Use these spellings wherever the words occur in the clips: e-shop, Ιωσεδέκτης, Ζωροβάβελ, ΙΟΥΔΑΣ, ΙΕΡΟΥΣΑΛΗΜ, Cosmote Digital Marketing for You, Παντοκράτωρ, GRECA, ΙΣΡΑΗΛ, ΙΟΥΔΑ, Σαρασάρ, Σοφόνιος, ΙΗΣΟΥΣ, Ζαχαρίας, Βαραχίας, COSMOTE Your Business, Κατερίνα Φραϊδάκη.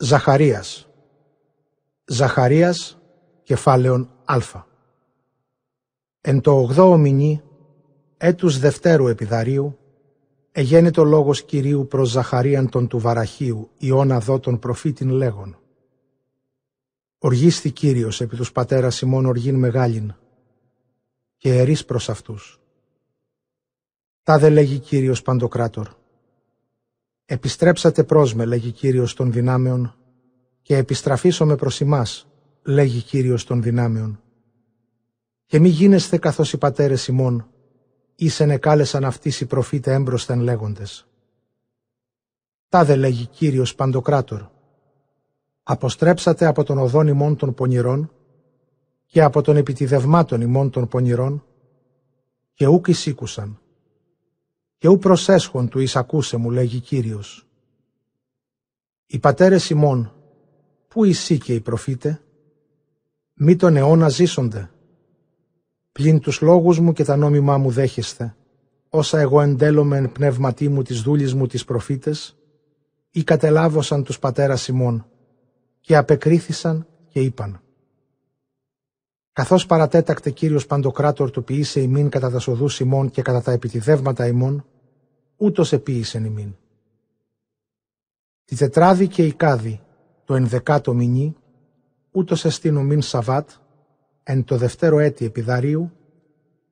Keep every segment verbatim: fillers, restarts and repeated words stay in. Ζαχαρίας. Ζαχαρίας, κεφάλαιον Α. Εν το ογδόο μηνύ, έτους δευτέρου επιδαρίου, εγένετο λόγος Κυρίου προς Ζαχαρίαν τον του Βαραχίου, Ιωναδότων προφήτην λέγον. Οργίστη Κύριος επί τους πατέρας ημών οργήν μεγάλην, και ερείς προς αυτούς. Τάδε λέγει Κύριος Παντοκράτορ. Επιστρέψατε προς με, λέγει Κύριος των δυνάμεων, και επιστραφίσομαι προς ημάς, λέγει Κύριος των δυνάμεων. Και μη γίνεσθε καθώς οι πατέρες ημών, ήσεν εκάλεσαν αυτοίς οι προφήτε έμπροσθεν λέγοντες. Τάδε λέγει Κύριος Παντοκράτορ. Αποστρέψατε από των οδών ημών των πονηρών, και από των επιτιδευμάτων ημών των πονηρών, και ούκ εισήκουσαν. Και ου προσέσχον του εις ακούσε μου, λέγει Κύριος. Οι πατέρες ημών, πού εισή και οι προφήτε, μη τον αιώνα ζήσονται. Πλην τους λόγους μου και τα νόμιμά μου δέχεστε, όσα εγώ εντέλωμαι εν πνεύματί μου τις δούλης μου τις προφήτες, ή κατελάβωσαν τους πατέρας ημών, και απεκρίθησαν και είπαν. Καθώς παρατέτακτε Κύριος Παντοκράτορ του ποιήσε ημίν κατά τα σοδούς ημών και κατά τα επιτιδεύματα ημών, ούτως επίησεν ημίν. Τη τετράδη και η κάδη, το ενδεκάτο μηνύ, ούτως εστίνου μην Σαββάτ, εν το δευτέρο έτη επιδαρίου,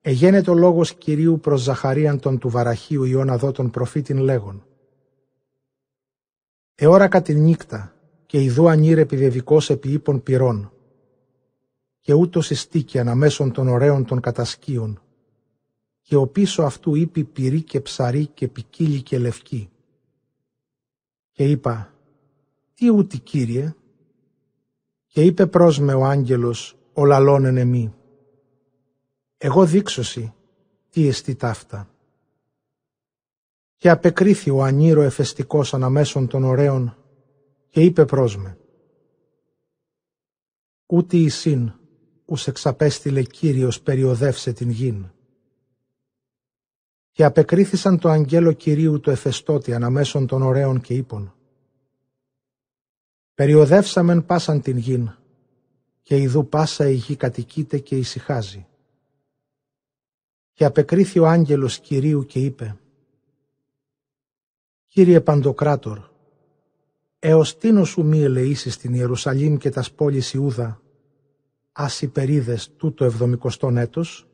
εγένετο λόγος Κυρίου προς Ζαχαρίαν τον του Βαραχίου Ιωναδότων προφήτην λέγον. Εώρα κατ' νύκτα, και ειδού ανήρε επιδευικός επί ύπων πυρών, και ούτως εστίκη αναμέσων των ωραίων των κατασκείων, και ο πίσω αυτού είπε πυρή και ψαρή και ποικίλη και λευκή. Και είπα, τι ούτι Κύριε, και είπε προς με ο άγγελος, ο λαλών εν εμεί. Εγώ δείξωση, τι εστί ταύτα. Και απεκρίθη ο ανήρο εφεστικός αναμέσων των ωραίων, και είπε προς με, ούτι εισήν, ους εξαπέστειλε Κύριος περιοδεύσε την γην. Και απεκρίθησαν το αγγέλο Κυρίου το εφεστώτη αναμέσων των ωραίων και είπων. Περιοδεύσαμεν πάσαν την γην, και ειδού πάσα η γη κατοικείται και ησυχάζει. Και απεκρίθη ο άγγελος Κυρίου και είπε, Κύριε Παντοκράτορ, έως τίνος σου μη ελεήσεις την Ιερουσαλήμ και τας πόλης Ιούδα, ας υπερίδες τούτο εβδομικοστόν έτος.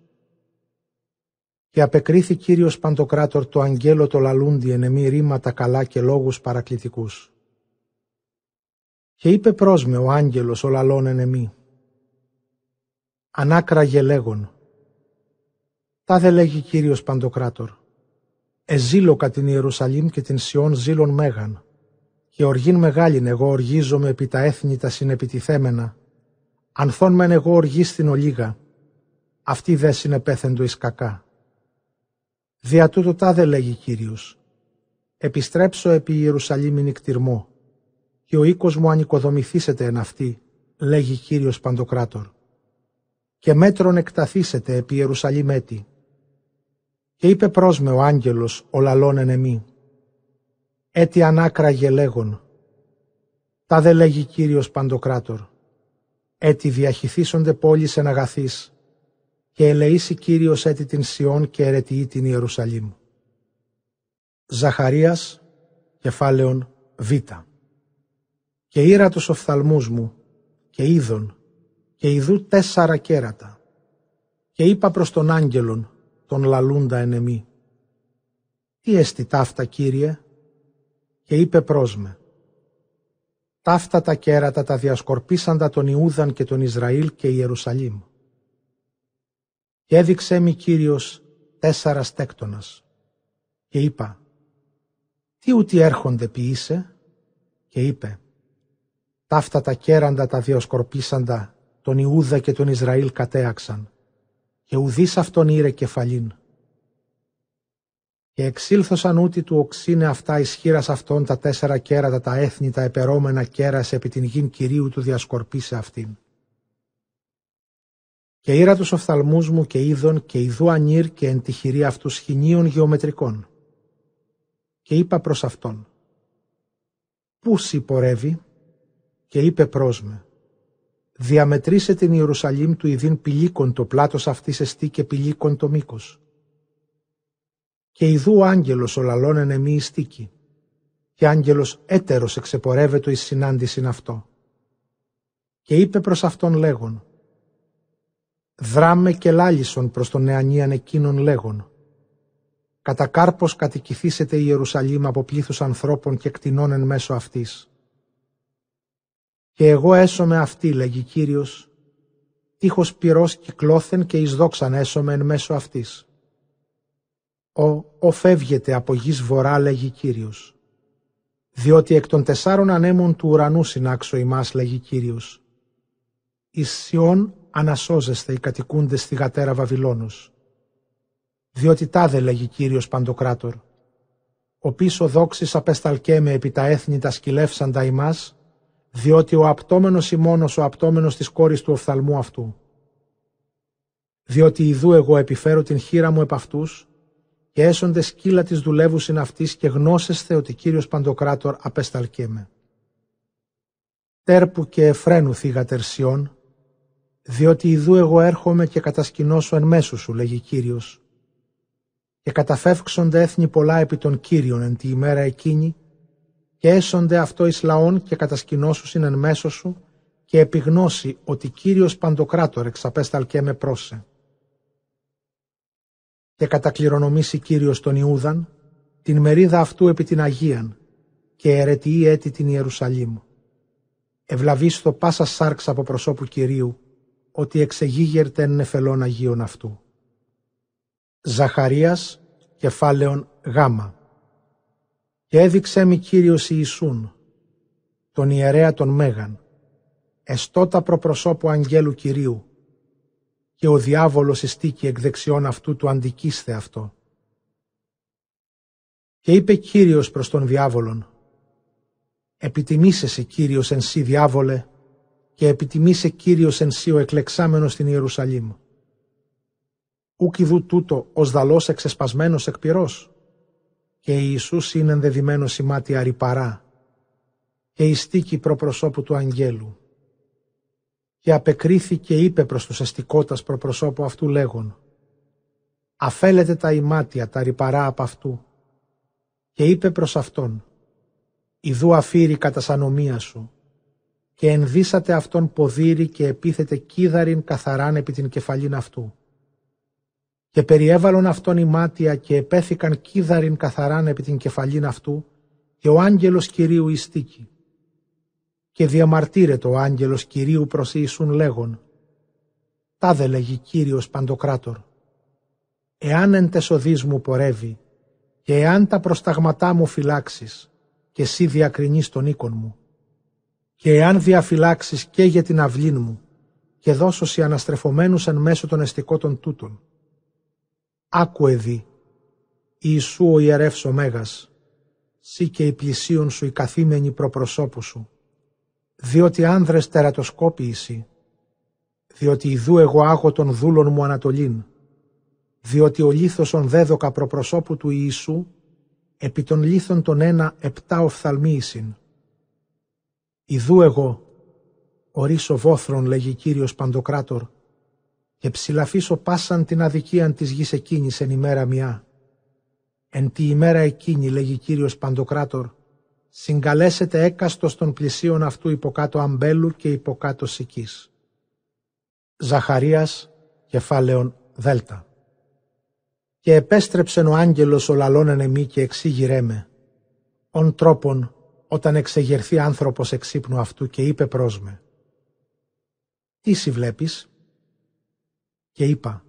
Και απεκρίθη Κύριος Παντοκράτορ το αγγέλο το λαλούντι εν εμή ρήματα καλά και λόγους παρακλητικούς. Και είπε προς με ο άγγελος ο λαλών εν εμή. Ανάκραγε λέγον. Τάδε λέγει Κύριος Παντοκράτορ. Εζήλω κατ' την Ιερουσαλήμ και την Σιών ζήλων μέγαν, και οργήν μεγάλην εγώ οργίζομαι επί τα έθνη τα συνεπιτιθέμενα, ανθών μεν εγώ οργίστην ολίγα, αυτή δε συνεπέθεντο εις κακά. Δια τούτο τάδε λέγει Κύριος, επιστρέψω επί Ιερουσαλήμιν νυκτηρμό, και ο οίκος μου ανοικοδομηθήσετε εν αυτή, λέγει Κύριος Παντοκράτορ, και μέτρον εκταθήσετε επί Ιερουσαλήμ έτη. Και είπε προς με ο άγγελος ο λαλών εν εμή, έτι ανάκραγε λέγον, τάδε λέγει Κύριος Παντοκράτορ, έτι διαχυθίσονται πόλεις εν αγαθείς, και ελεήσει Κύριος έτι την Σιών και ερετιεί την Ιερουσαλήμ. Ζαχαρίας, κεφάλαιον Β. Και ήρα τους οφθαλμούς μου, και είδον, και ειδού τέσσαρα κέρατα. Και είπα προς τον άγγελον, τον λαλούντα εν εμή. Τι έστι ταύτα, Κύριε, και είπε προς με. Ταύτα τα κέρατα τα διασκορπίσαντα τον Ιούδαν και τον Ισραήλ και Ιερουσαλήμ. Και έδειξέ μη Κύριος τέσσαρα στέκτονας. Και είπα, τι ούτι έρχονται ποιήσε, και είπε, ταύτα τα κέραντα τα διασκορπίσαντα τον Ιούδα και τον Ισραήλ κατέαξαν, και ουδείς αυτόν ήρε κεφαλήν. Και εξήλθωσαν ούτι του οξύνε αυτά ισχύρας αυτών τα τέσσερα κέρατα τα έθνη τα επερώμενα κέρας επί την γην Κυρίου του διασκορπίσε αυτήν. Και ήρα τους οφθαλμούς μου και είδον και ειδού ανήρ και εν τη χειρή αυτούς χινίων γεωμετρικών. Και είπα προς αυτόν, πού συ πορεύει, και είπε προς με, «Διαμετρήσε την Ιερουσαλήμ του ιδίν πηλίκον το πλάτος αυτής εστί και πηλίκον το μήκος». Και ιδού άγγελος ολαλών εν εμή ιστίκη, και άγγελος έτερος εξεπορεύεται εις συνάντησιν αυτό. Και είπε προς αυτόν λέγον, «Δράμε και λάλησον προς τον νεανίαν εκείνον λέγον, κατά κάρπος κατοικηθήσετε η Ιερουσαλήμ από πλήθους ανθρώπων και κτηνών εν μέσω αυτής. Και εγώ έσωμαι αυτή, λέγει Κύριος, τείχος πυρός κυκλώθεν και εις δόξαν έσωμαι εν μέσω αυτής. Ο, ο φεύγεται από γης βορρά, λέγει Κύριος, διότι εκ των τεσσάρων ανέμων του ουρανού συνάξω ημάς, λέγει Κύριος. Εις Σιών ανασώζεστε οι κατοικούντες στη γατέρα Βαβυλώνος. Διότι τάδε, λέγει Κύριος Παντοκράτορ, ο πίσω δόξης απεσταλκέμε επί τα έθνη τα σκυλεύσαντα ημάς, διότι ο απτόμενος ημώνος ο απτόμενος της κόρης του οφθαλμού αυτού. Διότι ιδού εγώ επιφέρω την χείρα μου επ' αυτούς, και έσονται σκύλα της δουλεύουσιν αυτής και γνώσεσθε ότι Κύριος Παντοκράτορ απεσταλκέμε. Τέρπου και εφραίνου θύγατερ Σιών, διότι ιδού εγώ έρχομαι και κατασκηνώσω εν μέσου σου, λέγει Κύριος, και καταφεύξονται έθνη πολλά επί των Κύριων εν τη ημέρα εκείνη, και έσονται αυτό εις λαών και κατασκηνώσουσιν εν μέσω σου, και επιγνώσει ότι Κύριος Παντοκράτορ εξαπέσταλκέμε πρόσε. Και κατακληρονομήσει Κύριος τον Ιούδαν, την μερίδα αυτού επί την Αγίαν, και αιρετιεί έτη την Ιερουσαλήμ. Ευλαβίστο πάσα σάρξ από προσώπου Κυρίου, ότι εξεγίγερτε εν νεφελών Αγίων αυτού. Ζαχαρίας, κεφάλαιον γάμα. Και έδειξέ μη Κύριος Ιησούν, τον ιερέα τον Μέγαν, εστότα προπροσώπου Αγγέλου Κυρίου, και ο διάβολος εστίκη εκ δεξιών αυτού του αντικίσθε αυτό. Και είπε Κύριος προς τον διάβολον, «Επιτιμήσεσαι Κύριος εν σύ διάβολε, και επιτιμήσε Κύριος εν σύ ο εκλεξάμενος στην Ιερουσαλήμ. Ούκ ιδού τούτο ως δαλός εξεσπασμένος εκ πυρός, και Ιησούς είναι ενδεδειμένος ημάτι αρυπαρά, και ειστίκη προπροσώπου του Αγγέλου. Και απεκρίθηκε είπε προς τους εστικότας προπροσώπου αυτού λέγον, «Αφέλετε τα ημάτια τα ρυπαρά απ' αυτού». Και είπε προς αυτόν, «Ιδού αφήρει κατά σανομία σου, και ενδύσατε αυτόν ποδήρι και επίθετε κύδαριν καθαράν επί την κεφαλήν αυτού. Και περιέβαλον αυτόν ημάτια και επέθηκαν κύδαριν καθαράν επί την κεφαλήν αυτού, και ο άγγελος Κυρίου ειστίκη. Και διαμαρτύρεται ο άγγελος Κυρίου προς Ιησούν λέγον, «Τάδε λέγει Κύριος Παντοκράτορ, εάν εν τες οδείς μου πορεύει, και εάν τα προσταγματά μου φυλάξεις, και εσύ διακρινείς τον οίκον μου, και εάν διαφυλάξεις και για την αυλήν μου, και δώσος οι αναστρεφομένους εν μέσω των εστικότων τούτων. Άκουε δι, Ιησού ο ιερεύς ο Μέγας, σύ και οι πλησίον σου οι καθήμενοι προπροσώπου σου, διότι άνδρες τερατοσκόποιησι, διότι ιδού εγώ άγω των δούλων μου ανατολήν, διότι ο λίθος ον δέδοκα προπροσώπου του Ιησού, επί των λίθων τον ένα επτά οφθαλμίησιν. Ιδού εγώ, ορίσω βόθρων, λέγει Κύριος Παντοκράτορ, και ψηλαφίσω πάσαν την αδικίαν της γης εκείνης εν ημέρα μιά. Εν τη ημέρα εκείνη, λέγει Κύριος Παντοκράτορ, συγκαλέσετε έκαστος των πλησίων αυτού υποκάτω αμπέλου και υποκάτω σικής». Ζαχαρίας, κεφάλαιον δέλτα. Και επέστρεψεν ο άγγελος ο λαλών εν εμή και εξήγηρέ με, ον τρόπον όταν εξεγερθεί άνθρωπος εξύπνου αυτού και είπε προς με, «Τι σι βλέπεις?» Και είπα,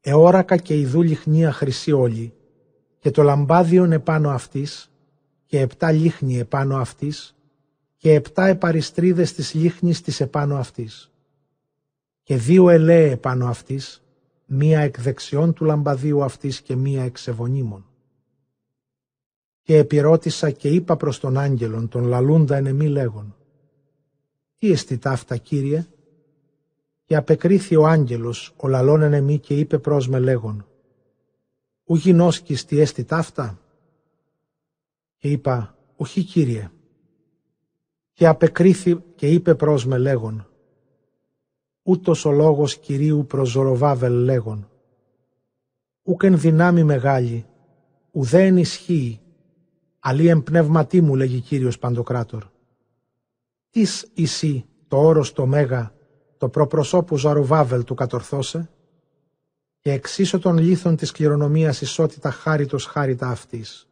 «Εόρακα και ιδού λιχνία χρυσή όλη, και το λαμπάδιον επάνω αυτής, και επτά λίχνη επάνω αυτής, και επτά επαριστρίδες της λίχνης της επάνω αυτής, και δύο ελαίε επάνω αυτής, μία εκ δεξιών του λαμπαδίου αυτής και μία εξ ευωνίμων». Και επιρώτησα και είπα προς τον άγγελον, τον λαλούντα εν εμή λέγον, «Τι εστι ταύτα, Κύριε?» Και απεκρίθη ο άγγελος, ο λαλών εν εμή και είπε προς με λέγον, «Ου γινώσκεις τι εστι ταύτα?» Και είπα, «Οχι, Κύριε». και απεκρίθη και είπε προς με λέγον, ούτως ο λόγος Κυρίου προς Ζωροβάβελ λέγον, ούκ εν δυνάμει μεγάλη, ουδέ εν ισχύει, αλλή εν πνεύματί μου, λέγει Κύριος Παντοκράτορ. Τις εισί το όρος το μέγα, το προπροσώπου Ζωροβάβελ του κατορθώσε, και εξίσου των λίθων της κληρονομίας ισότητα χάριτος χάριτα αυτής.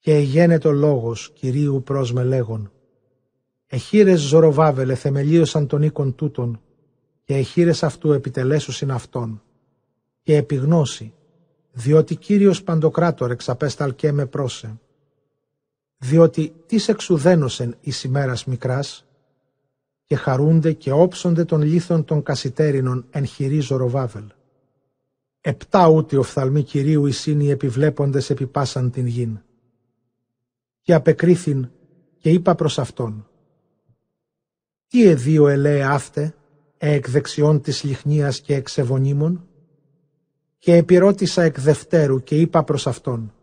Και εγένετο λόγος Κυρίου προς με λέγον, εχείρες Ζωροβάβελε θεμελίωσαν τον οίκον τούτον, και εχείρες αυτού επιτελέσουσιν αυτόν, και επιγνώση, διότι Κύριος Παντοκράτορ εξαπέσταλκέ με πρόσε. Διότι τις εξουδένωσεν εις ημέρας μικράς, και χαρούνται και όψονται των λίθων των κασιτέρινων εν χειρή Ζωροβάβελ. Επτά ούτι οφθαλμοί Κυρίου εισήν οι επιβλέποντες επιπάσαν την γην. Και απεκρίθην και είπα προς αυτόν, τι εδίο ελέε αύτε, εκ δεξιών της λιχνίας και εξ ευωνίμων, και επιρώτησα εκ δευτέρου και είπα προς αυτόν,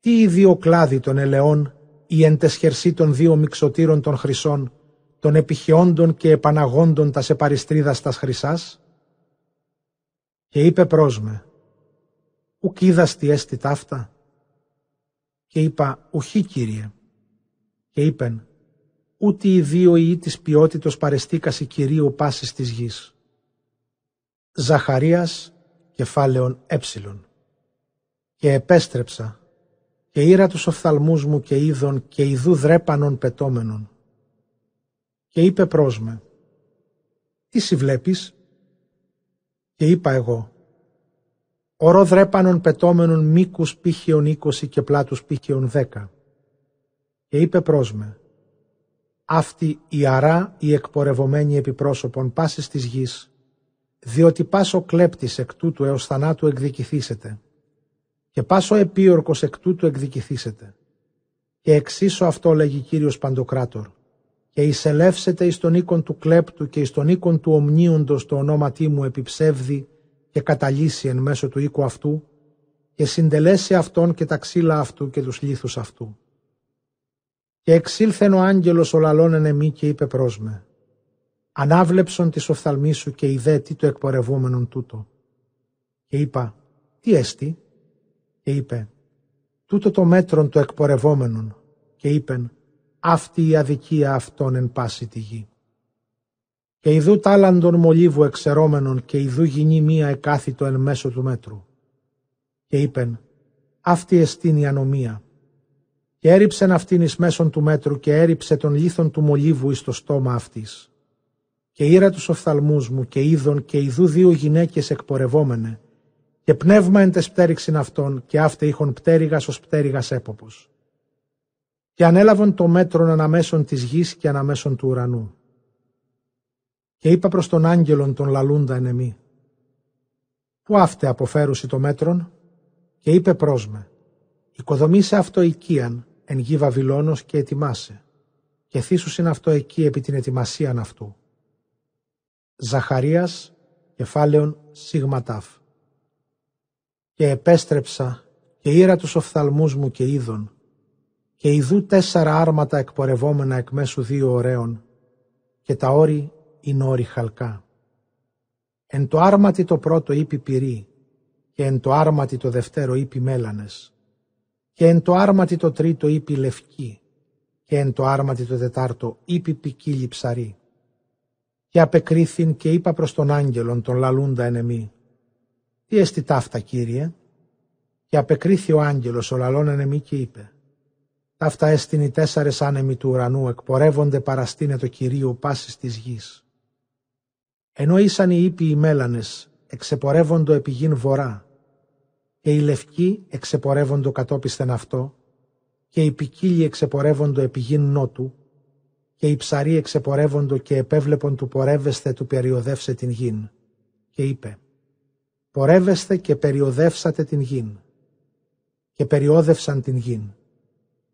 τι οι δύο κλάδοι των ελαιών, η εντεσχερσή των δύο μυξωτήρων των χρυσών, των επιχαιόντων και επαναγόντων τας επαριστρίδας τας χρυσάς, και είπε προς με, ουκ είδας τι έστι ταύτα, και είπα, ουχή Κύριε, και είπεν, ούτε οι δύο ιοί της ποιότητος παρεστήκασι Κυρίου πάσης της γης. Ζαχαρίας, κεφάλαιον έψιλον. Και επέστρεψα, και ήρα τους οφθαλμούς μου και είδων και ειδού δρέπανων πετώμενων. Και είπε προς με, τι σοι βλέπεις? Και είπα εγώ, ορό δρέπανων πετώμενων μήκους πύχεων είκοσι και πλάτους πύχεων δέκα. Και είπε προς με, αυτή η αρά η εκπορευωμένη επιπρόσωπον πάσης της γης, διότι πάσο κλέπτης εκ τούτου έως θανάτου εκδικηθήσετε, και πάσο επίορκος εκ τούτου εκδικηθήσετε. Και εξίσου αυτό λέγει Κύριος Παντοκράτορ, και εισελεύσετε εις τον οίκον του κλέπτου και εις τον οίκον του ομνίοντος το ονόματί μου επιψεύδει και καταλύσει εν μέσω του οίκου αυτού, και συντελέσει αυτόν και τα ξύλα αυτού και τους λίθους αυτού. Και εξήλθεν ο άγγελος ολαλών εν εμή και είπε προς με, ανάβλεψον της οφθαλμή σου και ιδέ τι το εκπορευόμενον τούτο. Και είπα, τι έστι? Και είπε, τούτο το μέτρον το εκπορευόμενον. Και είπεν, αυτή η αδικία αυτών εν πάση τη γη. Και ειδού τάλαντον μολύβου εξαιρώμενον και ειδού γινή μία εκάθητο εν μέσω του μέτρου. Και είπεν, αυτή εστίν η ανομία. Και έριψεν αυτήν εις μέσον του μέτρου και έριψε τον λίθον του μολύβου εις το στόμα αυτής. Και ήρα τους οφθαλμούς μου και είδον και ειδού δύο γυναίκες εκπορευόμενε, και πνεύμα εν τες πτέριξιν αυτών, και αύτε είχον πτέρυγας ως πτέρυγας έποπος. Και ανέλαβον το μέτρον αναμέσων της γης και αναμέσων του ουρανού. Και είπα προς τον άγγελον τον λαλούντα εν εμή, πού αύτε αποφέρουσι το μέτρον? Και είπε προς με, οικοδομήσε αυτό οικίαν εν γη Βαβυλώνος και ετοιμάσε, και θύσουσιν αυτό εκεί επί την ετοιμασίαν αυτού. Ζαχαρίας, κεφάλαιον σίγματαφ. Και επέστρεψα και ήρα τους οφθαλμούς μου και είδον, και ειδού τέσσερα άρματα εκπορευόμενα εκ μέσου δύο ωραίων, και τα όρη είναι όρη χαλκά. Εν το άρματι το πρώτο είπι πυρί, και εν το άρματι το δευτέρο είπι μέλανες, και εν το άρματι το τρίτο είπι λευκή, και εν το άρματι το τετάρτο είπι ποικίλη ψαρή. Και απεκρίθην και είπα προς τον άγγελον τον λαλούντα εν εμή, τι έστι ταύτα, Κύριε? Και απεκρίθη ο άγγελος ο λαλών εν εμή και είπε, ταύτα έστιν οι τέσσερες άνεμοι του ουρανού εκπορεύονται παραστήνε το Κυρίου πάσης της γης. Ενώ ήσαν οι ύποι οι μέλανες εξεπορεύοντο επί γην βορρά, και οι λευκοί εξεπορεύοντο κατόπισθεν αυτό, και οι ποικίλοι εξεπορεύοντο επί γην νότου, και οι ψαροί εξεπορεύοντο και επέβλεπον του πορεύεσθε του περιοδεύσε την γην. Και είπε, πορεύεσθε και περιοδεύσατε την γην. Και περιόδευσαν την γην.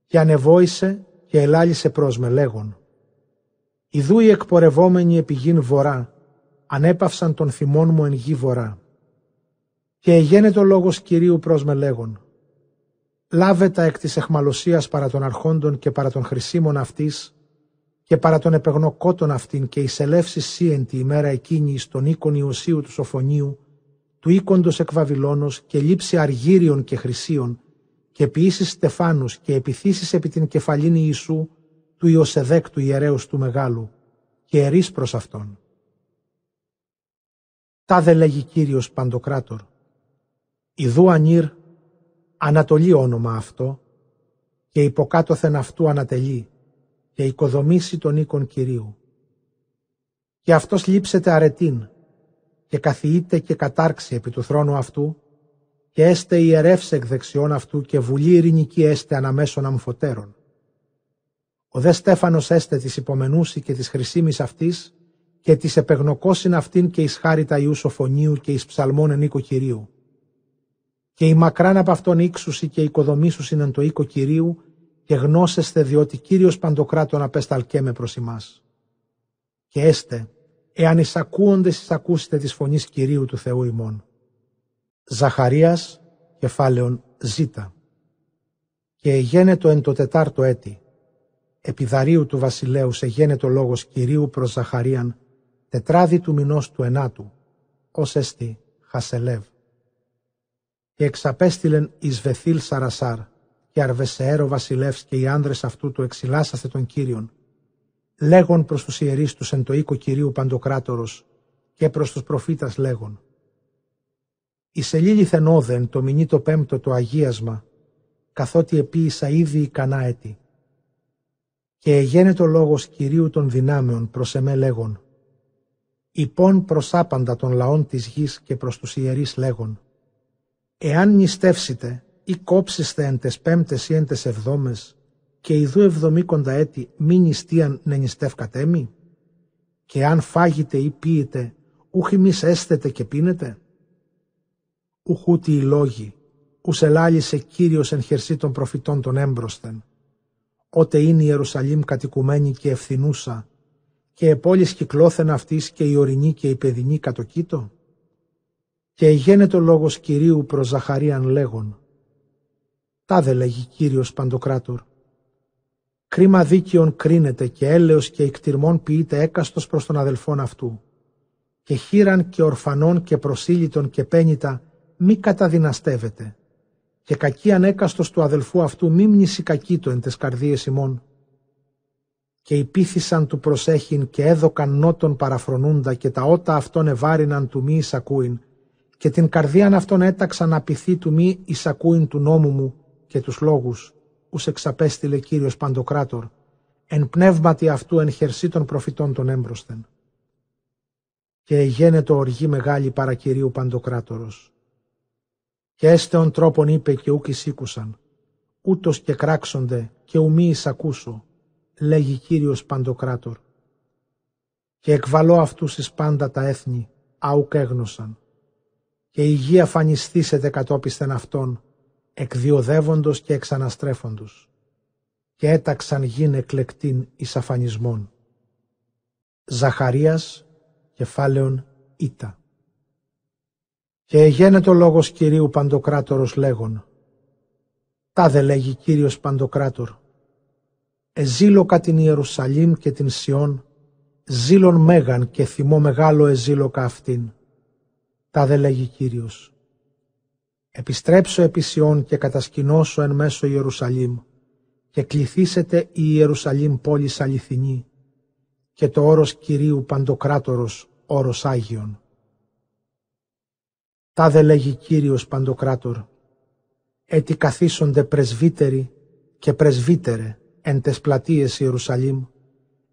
Και ανεβόησε και ελάλησε προς με λέγον, ιδού οι εκπορευόμενοι επί γην βορρά, ανέπαυσαν τον θυμόν μου εν γη βορρά. Και εγένετο λόγος Κυρίου προς με λέγον, λάβετα εκ της εχμαλωσίας παρά των αρχόντων και παρά των χρησίμων αυτής και παρά των επεγνωκότων αυτήν και εισελεύσεις σύεν τη ημέρα εκείνη στον οίκον Ιωσίου του Σοφονίου, του οίκοντος εκ Βαβυλώνος και λήψη αργύριων και χρυσίων και ποιήσεις στεφάνους και επιθύσεις επί την κεφαλήνη Ιησού του Ιωσεδέκτου ιερέως του Μεγάλου και ερείς προς αυτόν. Τάδε λέγει Κύριος Παντοκράτορ, ιδού ανήρ, ανατολή όνομα αυτό, και υποκάτωθεν αυτού ανατελεί, και οικοδομήσει τον οίκον Κυρίου. Και αυτός λείψεται αρετήν, και καθιείται και κατάρξει επί του θρόνου αυτού, και έστε ιερεύσε εκ δεξιών αυτού, και βουλή ειρηνική έστε αναμέσων αμφωτέρων. Ο δε Στέφανος έστε της υπομενούσι και της χρυσίμης αυτής, και της επεγνωκώσιν αυτήν και εις χάριτα Ιού Σοφονίου και εις ψαλμών εν οίκο Κυρίου. Και η μακράν από αυτόν ύξουσι και οικοδομήσουσιν εν το οίκο Κυρίου, και γνώσεστε διότι Κύριος Παντοκράτων απέσταλκέμε προς ημάς. Και έστε, εάν εισακούοντες εισακούσετε της φωνής Κυρίου του Θεού ημών. Ζαχαρίας, κεφάλαιον Ζήτα. Και εγένετο εν το τετάρτο έτη, επί Δαρίου του βασιλέου σε γένετο λόγος Κυρίου προς Ζαχαρίαν, τετράδι του μηνός του ενάτου, ως εστι Χασελεύ. Και εξαπέστειλεν εις Βεθήλ Σαρασάρ, και Αρβεσεέρο βασιλεύς και οι άνδρες αυτού του εξηλάσαστε των Κύριων, λέγον προς τους ιερείς τους εν το οίκο Κυρίου Παντοκράτορος και προς τους προφήτας λέγον. Εισελήλιθεν όδεν το μηνύ το πέμπτο το αγίασμα, καθότι επίησα ήδη ικανά έτη. Και εγένετο λόγος Κυρίου των δυνάμεων προς εμέ λέγον. Υπόν προς άπαντα των λαών της γης και προς τους ιερείς λέγον. Εάν νηστεύσετε ή κόψεστε εν τες πέμπτες ή εν τες εβδόμες και ιδού εβδομήκοντα έτη μη νηστείαν νε νηστεύκατέμι, και αν φάγετε ή πίετε ούχι μης έστετε και πίνετε. Ουχούτι οι λόγοι, ους ελάλησε Κύριος εν χερσί των προφητών των έμπροσθεν, ότε είναι η Ιερουσαλήμ κατοικουμένη και ευθυνούσα, και επόλης κυκλώθεν αυτής και η ορεινή και η παιδινή κατοκείτο. Και εγένετο λόγος Κυρίου προς Ζαχαρίαν λέγον. Τάδε λέγει Κύριος Παντοκράτορ. Κρίμα δίκαιον κρίνεται και έλεος και εκτιρμών ποιείται έκαστος προς τον αδελφόν αυτού. Και χείραν και ορφανών και προσήλυτων και πένητα μη καταδυναστεύεται. Και κακίαν έκαστος του αδελφού αυτού μη μνηση κακήτο εν τες καρδίες ημών. Και υπήθησαν του προσέχειν και έδωκαν νότων παραφρονούντα και τα ότα αυτών ευάριναν του μη εισακούειν. Και την καρδίαν αυτόν έταξαν απειθή του μη εισακούειν του νόμου μου και τους λόγους, ους εξαπέστειλε Κύριος Παντοκράτορ, εν πνεύματι αυτού εν χερσί των προφητών των έμπροσθεν. Και εγένετο οργή μεγάλη παρά Κυρίου Παντοκράτορος. Και έστεον τρόπον είπε και ούκ εισήκουσαν, ούτως και κράξονται και ου μη εισακούσω, λέγει Κύριος Παντοκράτορ. Και εκβαλώ αυτούς εις πάντα τα έθνη, αουκ έγνωσαν. Και η γη αφανιστήσεται κατόπισθεν αυτών, εκδιοδεύοντος και εξαναστρέφοντος, και έταξαν γην εκλεκτήν εις αφανισμών. Ζαχαρίας, κεφάλαιον Ήτα. Και εγένετο λόγος Κυρίου Παντοκράτορος λέγον. Τάδε λέγει Κύριος Παντοκράτορ. Εζήλωκα την Ιερουσαλήμ και την Σιών, ζήλων μέγαν και θυμό μεγάλο εζήλωκα αυτήν. Τάδε λέγει Κύριος. Επιστρέψω επί Σιών και κατασκηνώσω εν μέσω Ιερουσαλήμ, και κληθήσετε η Ιερουσαλήμ πόλης αληθινή, και το όρος Κυρίου Παντοκράτορος όρος Άγιον. Τάδε λέγει Κύριος Παντοκράτορ. Έτι καθίσονται πρεσβύτεροι και πρεσβύτερε εν τες πλατείες Ιερουσαλήμ,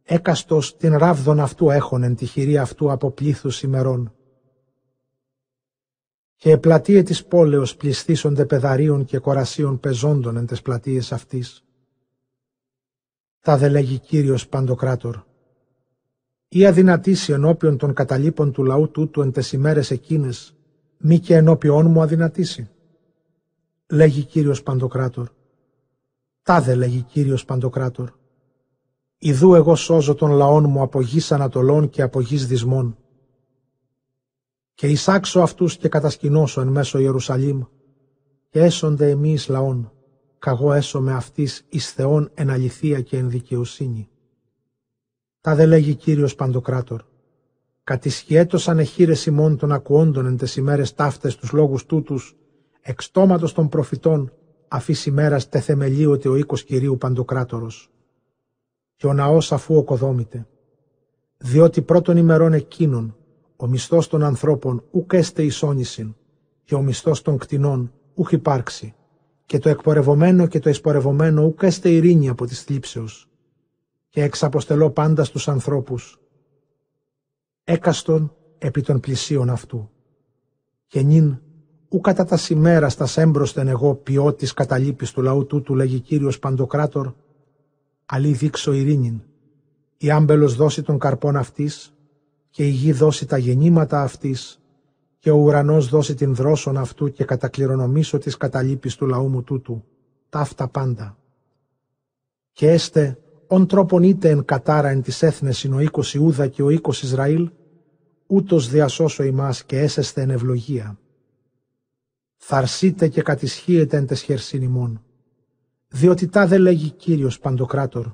έκαστος την ράβδον αυτού έχων εν τη χειρή αυτού από πλήθους ημερών. Και οι πλατείες της πόλεως πληστήσονται παιδαρίων και κορασίων πεζόντων εν τες πλατείες αυτής. Τάδε λέγει Κύριος Παντοκράτορ. Ή αδυνατήσει ενώπιον των καταλήπων του λαού τούτου εν τες ημέρες εκείνες, μη και ενώπιον μου αδυνατήσει. Λέγει Κύριος Παντοκράτορ. Τάδε λέγει Κύριος Παντοκράτορ. Ιδού εγώ σώζω των λαών μου από γης ανατολών και από γης δυσμών. Και εισάξω αυτούς και κατασκηνώσω εν μέσω Ιερουσαλήμ, και έσονται εμείς λαών, καγώ έσω με αυτής εις Θεόν εν αληθεία και εν δικαιοσύνη. Τα δε λέγει Κύριος Παντοκράτορ. Κατησχιέτωσαν εχείρες ημών των ακουόντων εν τες ημέρες ταύτες τους λόγους τούτους, εξ στόματος των προφητών, αφής ημέρας τε θεμελίωται ο οίκος Κυρίου Παντοκράτορος. Και ο ναός αφού οκοδόμηται. Διότι πρώτων ημερών εκείνων, ο μισθός των ανθρώπων ουκ έστε ισόνησιν, και ο μισθός των κτηνών ουκ υπάρξει, και το εκπορευομένο και το εισπορευομένο ουκ έστε ειρήνη από της θλίψεως. Και εξαποστελώ πάντα στους ανθρώπους, έκαστον επί των πλησίων αυτού. Και νυν, ου κατά τα σημέρα στας έμπροσθεν εγώ ποιότης καταλήπης του λαού τούτου, λέγει Κύριος Παντοκράτορ, αλλή δείξω ειρήνην, η άμπελος δώσει των καρπών αυτής, και η γη δώσει τα γεννήματα αυτής, και ο ουρανός δώσει την δρόσον αυτού, και κατακληρονομήσω της καταλήπης του λαού μου τούτου, ταύτα πάντα. Και έστε, ον τρόπον είτε εν κατάρα εν της έθνεσιν ο οίκος Ιούδα και ο οίκος Ισραήλ, ούτως διασώσω ημάς και έσεστε εν ευλογία. Θαρσείτε και κατησχύετε εν τες χερσίν ημών. Διότι τα δε λέγει Κύριος Παντοκράτορ.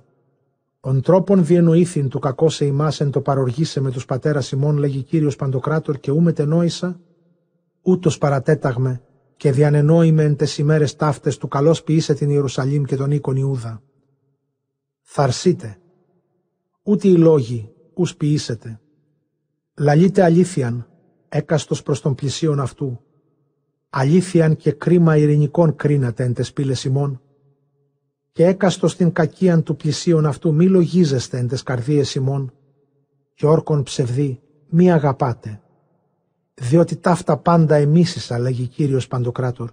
Ον τρόπον διενοήθην του κακό σε ημάς εν το παροργήσε με τους πατέρας ημών, λέγει Κύριος Παντοκράτορ, και ου μετενόησα, ούτως παρατέταγμε και διανενόημε εν τες ημέρες ταύτες του καλώς ποιήσε την Ιερουσαλήμ και τον οίκον Ιούδα. Θαρσείτε, ούτε οι λόγοι ους ποιήσετε. Λαλείτε αλήθειαν, έκαστος προς τον πλησίον αυτού. Αλήθειαν και κρίμα ειρηνικών κρίνατε εν τες πύλες ημών. Και έκαστος την κακίαν του πλησίον αυτού μη λογίζεστε εν τες καρδίες ημών. Και όρκον ψευδή μη αγαπάτε. Διότι ταύτα πάντα εμίσησα, λέγει Κύριος Παντοκράτορ.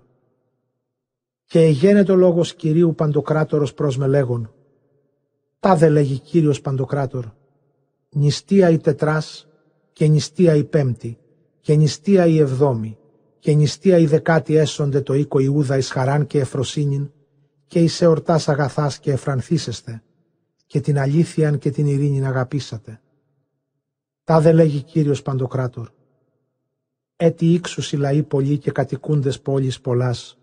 Και εγένετο λόγος Κυρίου Παντοκράτορος προς με λέγον. Τα δε λέγει Κύριος Παντοκράτορ, νηστεία η τετράς και νηστεία η πέμπτη και νηστεία η εβδόμη και νηστεία η δεκάτη έσονται το οίκο Ιούδα εις χαράν και εφροσύνην και εις εορτάς αγαθάς και εφρανθήσεστε και την αλήθειαν και την ειρήνην αγαπήσατε. Τα δε λέγει Κύριος Παντοκράτορ, έτι ήξουσι λαοί πολλοί και κατοικούντες πόλεις πολλάς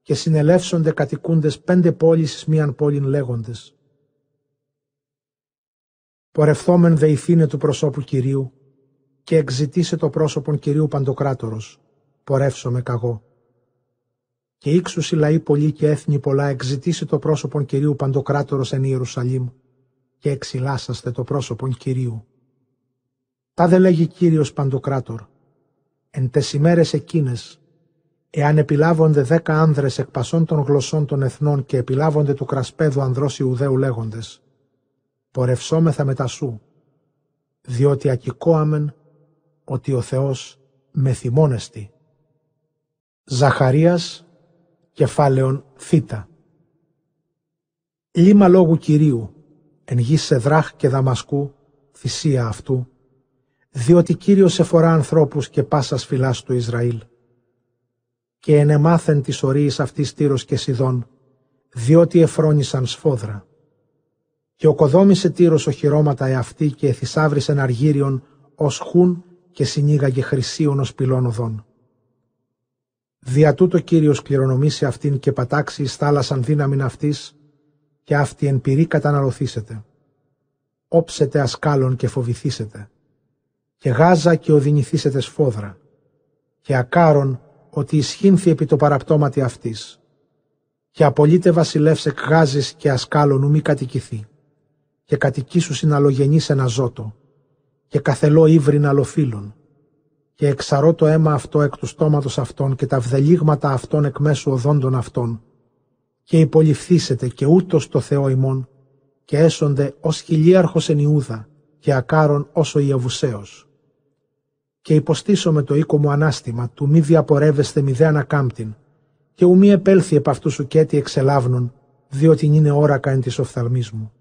και συνελεύσονται κατοικούντες πέντε πόλεις εις μίαν πόλην λέγοντες. Πορευθόμεν δε ηθήνε του προσώπου Κυρίου, και εξητήσε το πρόσωπον Κυρίου Παντοκράτορος, πορεύσομαι καγώ. Και ήξουσι λαοί πολλοί και έθνη πολλά, εξητήσε το πρόσωπον Κυρίου Παντοκράτορος εν Ιερουσαλήμ, και εξηλάσαστε το πρόσωπον Κυρίου. Τα δε λέγει Κύριος Παντοκράτορ, εν τες ημέρες εκείνες, εάν επιλάβονται δέκα άνδρες εκ πασών των γλωσσών των εθνών και επιλάβονται του κρασπέδου ανδρός Ιουδαίου λέγοντες, πορευσόμεθα μετά σου, διότι ακικόαμεν ότι ο Θεός με θυμώνεστη. Ζαχαρίας, κεφάλαιον θήτα. Λίμα λόγου Κυρίου, εν γη Σεδράχ και Δαμασκού, θυσία αυτού, διότι Κύριος εφορά ανθρώπους και πάσας φυλάς του Ισραήλ. Και ενεμάθεν της ορίης αυτής Τύρος και Σιδών, διότι εφρόνησαν σφόδρα. Και οκοδόμησε Τύρος οχυρώματα εαυτή και εθισάβρισεν αργύριον ως χούν και συνήγαγε χρυσίον ως πυλών οδών. Δια τούτο Κύριος κληρονομήσει αυτήν και πατάξει εις θάλασσαν δύναμην αυτής και αυτή εν πυρή καταναλωθήσετε. Όψετε ασκάλων και φοβηθήσετε. Και γάζα και οδυνηθήσετε σφόδρα. Και ακάρον ότι ισχύνθη επί το παραπτώματι αυτής. Και απολύτε βασιλεύς εκ γάζης και ασκάλων ου μη κατοικηθεί. Και κατοικήσου συναλλογενείς ένα ζώτο, και καθελώ ύβριν αλλοφύλων, και εξαρώ το αίμα αυτό εκ του στόματος αυτών, και τα βδελίγματα αυτών εκ μέσου οδόντων αυτών, και υποληφθήσετε και ούτως το Θεό ημών, και έσονται ως χιλίαρχος εν Ιούδα, και ακάρον ως ο Ιεβουσαίος. Και υποστήσω με το οίκο μου ανάστημα, του μη διαπορεύεστε μηδέ ανακάμπτην, και ου μη επέλθει επ' αυτού σου κέτη εξελάβνων, διότι είναι όρακα εν της οφθαλμής μου.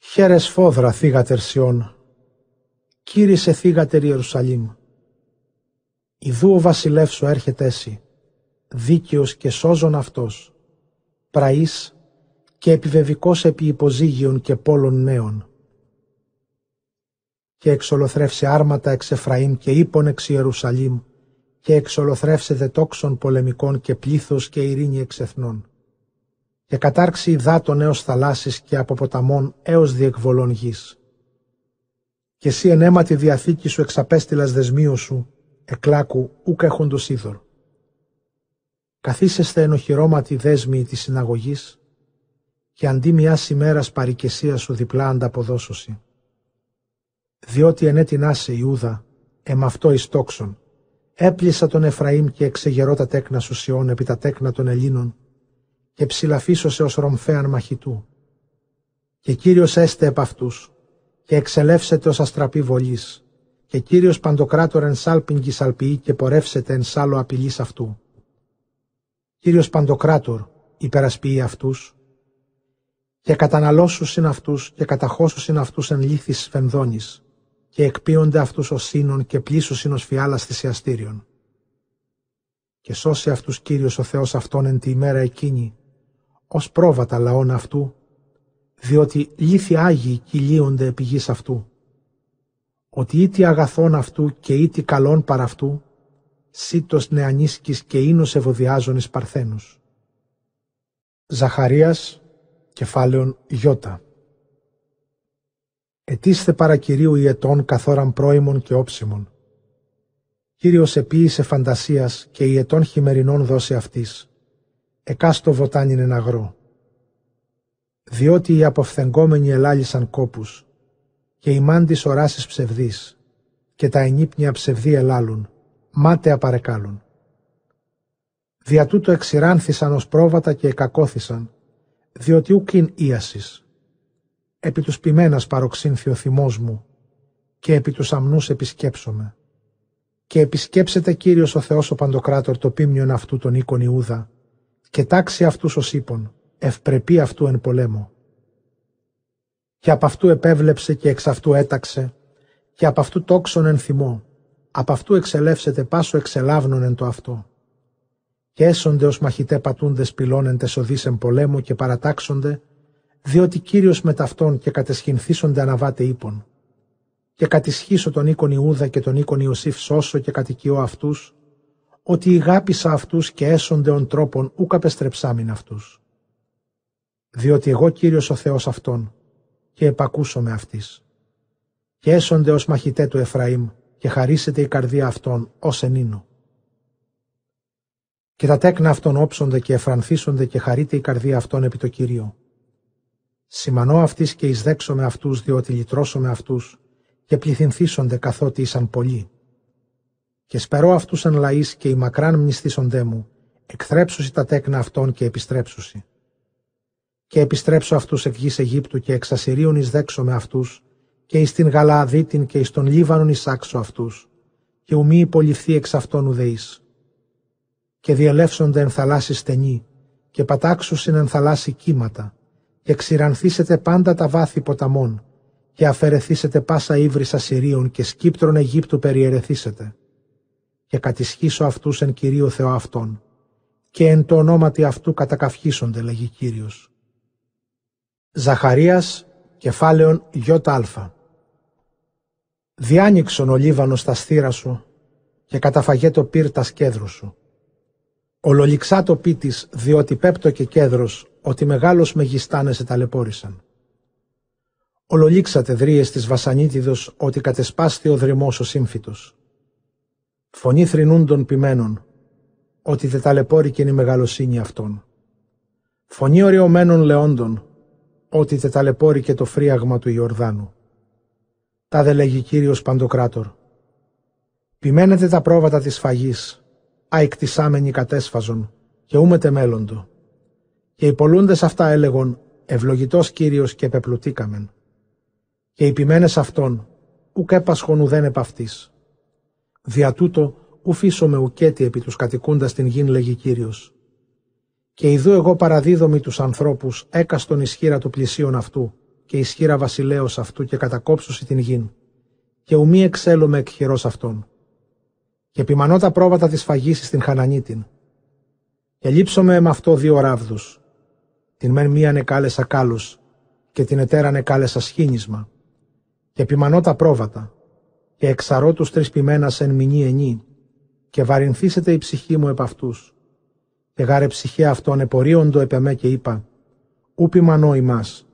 Χαίρε σφόδρα, θύγατερ Σιών, Κύρισε θύγατερ Ιερουσαλήμ. Ιδού ο βασιλεύσου έρχεται εσύ, δίκαιος και σώζων αυτός, πραής και επιβεβικός επί υποζύγιων και πόλων νέων. Και εξολοθρεύσε άρματα εξ Εφραήμ και ύπων εξ Ιερουσαλήμ, και εξολοθρεύσε δε τόξων πολεμικών και πλήθος και ειρήνη εξ εθνών. και κατάρξει υδάτων έως θαλάσσης και από ποταμών έως διεκβολών γης. Και εσύ εν αίμα τη διαθήκη σου εξαπέστειλας δεσμίου σου, εκλάκου ούκ έχοντος είδωρ. Καθίσεστε ενοχυρώματι δέσμοι της συναγωγής, και αντί μιας ημέρας παρικεσία σου διπλά ανταποδώσωση. Διότι ενέτεινάσε Ιούδα, εμ' αυτό εις τόξον, έπλυσα τον Εφραήμ και εξεγερώ τα τέκνα σου Σιών επί τα τέκνα των Ελλήνων, και ψηλαφίσωσε ως ρομφέαν μαχητού. Και Κύριος έστε επ' αυτούς, και εξελεύσετε ως αστραπή βολής, και Κύριος παντοκράτορ εν σάλπιγγι σαλπιή και πορεύσετε εν σάλο απειλής αυτού. Κύριος παντοκράτορ υπερασποιεί αυτούς, και καταναλώσους είναι αυτούς και καταχώσους είναι αυτούς εν λύθης σφενδόνης, και εκπείονται αυτούς ως σύνων και πλήσους είναι ως φιάλας θυσιαστήριων. Και σώσει αυτούς Κύριος ο Θεός αυτόν εν τη ημέρα εκείνη, ως πρόβατα λαών αυτού, διότι λύθη άγιοι κυλίονται επί γης αυτού. Ότι ήτι αγαθών αυτού και ήτι καλών παρά αυτού, σύτος νεανίσκης και ίνος ευωδιάζων εις παρθένους. Ζαχαρίας, κεφάλαιον Ιώτα. Ετίσθε παρακυρίου ιετών καθόραν πρώιμων και όψιμων. Κύριος επίησε φαντασίας και ιετών χειμερινών δώσε αυτής, εκάστο βοτάνιν εν αγρό. Διότι οι αποφθενγκόμενοι ελάλησαν κόπους, και οι μάντις οράσεις ψευδείς, και τα ενύπνια ψευδή ελάλουν, μάταια παρεκάλουν. Δια τούτο εξηράνθησαν ως πρόβατα και εκακώθησαν, διότι ούκειν ίασις. Επί τους ποιμένας παροξύνθη ο θυμός μου, και επί τους αμνούς επισκέψομαι. Και επισκέψεται Κύριος ο Θεός ο Παντοκράτορ το πίμνιον αυτού τον οίκον Ιούδα, και τάξει αυτούς ως ύπον, ευπρεπή αυτού εν πολέμω. Και απ' αυτού επέβλεψε και εξ αυτού έταξε, και απ' αυτού τόξον εν θυμό, απ' αυτού εξελεύσεται πάσο εξελάβνον εν το αυτό. Και έσονται ως μαχητέ πατούντες πυλών εν τεσοδείς εν πολέμου και παρατάξονται, διότι Κύριος με ταυτόν και κατεσχυνθήσονται αναβάτε ύπον. Και κατησχίσω τον οίκον Ιούδα και τον οίκον Ιωσήφ σώσω και κατοικιώ αυτούς, ότι ηγάπησα αυτούς και έσονται ον τρόπον ούκ απεστρεψάμιν αυτούς. Διότι εγώ Κύριος ο Θεός αυτόν, και επακούσω με αυτής. Και έσονται ως μαχητέ του Εφραήμ, και χαρίσεται η καρδία αυτών ως ενίνο. Και τα τέκνα αυτών όψονται και εφρανθίσονται και χαρείται η καρδία αυτών επί το Κύριο. Σημανώ αυτής και εισδέξω με αυτούς, διότι λυτρώσω με αυτούς, και πληθυνθίσονται καθότι ήσαν πολλοί. Και σπερώ αυτούς εν λαείς και οι μακράν μνηστήσονται μου, εκθρέψουσι τα τέκνα αυτών και επιστρέψουσι. Και επιστρέψω αυτούς εκ γης Αιγύπτου και εξ Ασσυρίων εισδέξω με αυτούς, και εις την Γαλααδίτην και εις τον Λίβανον εισάξω αυτούς, και ουμή υποληφθεί εξ αυτών ουδεής. Και διελεύσονται εν θαλάσσι στενή, και πατάξουσιν εν θαλάσσι κύματα, και ξηρανθήσετε πάντα τα βάθη ποταμών, και αφαιρεθήσετε πάσα ύβρις Ασσυρίων και σκύπτρων Αιγύπτου περιαιρεθήσετε. Και κατησχίσω αυτούς εν Κυρίω Θεό αυτόν, και εν το ονόματι αυτού κατακαυχήσονται, λέγει Κύριος. Ζαχαρίας, κεφάλαιον Ιώτα. Διάνοιξον ο Λίβανος τα στήρα σου, και καταφαγέ το πύρ τα σκέδρου σου. Ολολιξά το πίτης, διότι πέπτο και κέδρος, ότι μεγάλος μεγιστάνεσαι ταλαιπώρησαν. Ολολίξατε δρίες της βασανίτιδος, ότι κατεσπάστη ο δρυμός ο σύμφυτος. Φωνή θρηνούν των ποιμένων, ότι δε ταλαιπώρηκε η μεγαλοσύνη αυτών. Φωνή οριωμένων λεόντων, ότι τε ταλαιπώρηκε το φρίαγμα του Ιορδάνου. Τα δε λέγει Κύριος Παντοκράτορ. Ποιμένετε τα πρόβατα της φαγής, αϊκτισάμενοι κατέσφαζον, και ούμετε μέλλοντο. Και οι πολλούντες αυτά έλεγον, ευλογητός Κύριος και επεπλουτήκαμεν. Και οι ποιμένες αυτών, ουκ έπασχον ουδέν επ' αυτής. Δια τούτο, ουφίσομαι ουκέτη επί τους κατοικούντας την γην, λέγει Κύριος. Και ειδού εγώ παραδίδωμι τους ανθρώπους, έκαστον ισχύρα του πλησίον αυτού, και ισχύρα βασιλέως αυτού, και κατακόψουσι την γην, και ουμή εξέλωμαι εκ χειρός αυτών. Και ποιμανώ τα πρόβατα της φαγής στην Χανανίτην. Και λείψομαι με αυτό δύο ράβδους. Την μεν μίαν εκάλεσα κάλους, και την ετέραν εκάλεσα σχήνισμα. Και ποιμανώ τα πρόβατα, και εξαρώ τους τρεις ποιμένας εν μηνή ενή, και βαρυνθήσεται η ψυχή μου επ' αυτούς. Και γάρε ψυχή αυτών επορίοντο επ' εμέ και είπα, ούπιμα νόημάς.